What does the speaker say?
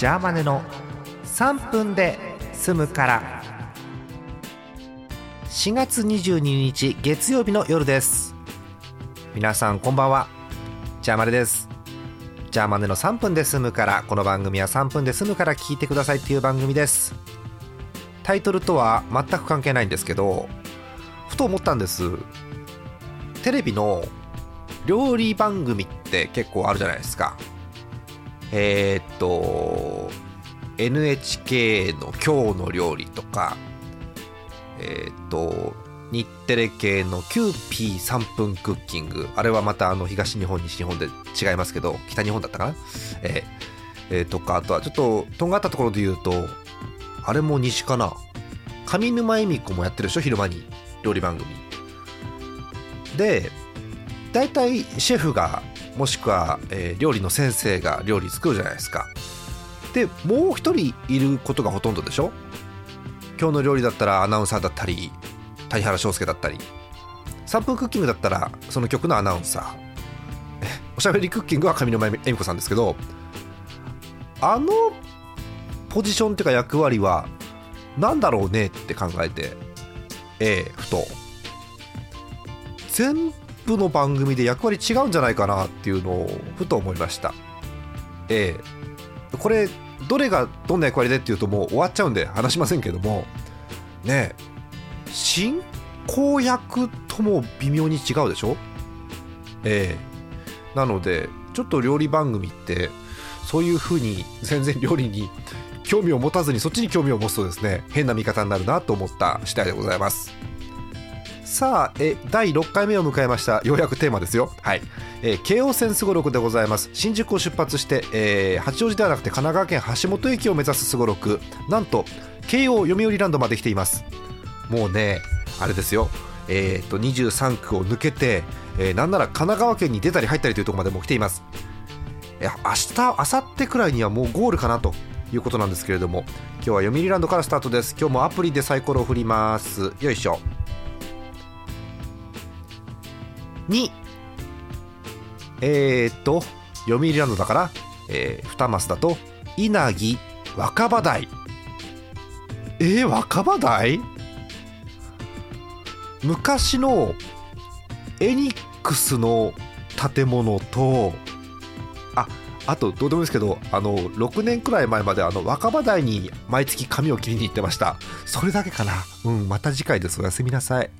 ジャーマネの3分で済むから。4月22日月曜日の夜です。皆さんこんばんは、ジャーマネです。ジャーマネの3分で済むから、この番組は3分で済むから聞いてくださいっていう番組です。タイトルとは全く関係ないんですけど、ふと思ったんです。テレビの料理番組って結構あるじゃないですか。NHK の今日の料理とか、日テレ系の 9P3 分クッキング、あれはまた東日本西日本で違いますけど、北日本だったかな、とか、あとはちょっととんがったところで言うと、あれも西かな、上沼恵美子もやってるでしょ、昼間に料理番組で。だいたいシェフが、もしくは、料理の先生が料理作るじゃないですか。でもう一人いることがほとんどでしょ。今日の料理だったらアナウンサーだったり、谷原章介だったり、3分クッキングだったらその局のアナウンサー、おしゃべりクッキングは上沼恵美子さんですけど、あのポジションっていうか役割はなんだろうねって考えて、ふと全部の番組で役割違うんじゃないかなっていうのをふと思いました。これどれがどんな役割でっていうと、もう終わっちゃうんで話しませんけどもね、進行役とも微妙に違うでしょ。なのでちょっと料理番組ってそういう風に全然料理に興味を持たずにそっちに興味を持つとですね、変な見方になるなと思った次第でございます。さあ、第6回目を迎えました。ようやくテーマですよ。はい、京王線すごろくでございます。新宿を出発して、八王子ではなくて神奈川県橋本駅を目指すすごろく、なんと京王読売ランドまで来ています。もうね、あれですよ、23区を抜けて、なんなら神奈川県に出たり入ったりというところまでも来ています。いや、明後日くらいにはもうゴールかなということなんですけれども、今日は読売ランドからスタートです。今日もアプリでサイコロを振ります。よいしょ。2、読売ランドだから、2マスだと稲城若葉台。若葉台、昔のエニックスの建物と、あとどうでもいいですけど、6年くらい前まで若葉台に毎月髪を切りに行ってました。それだけかな。また次回です。おやすみなさい。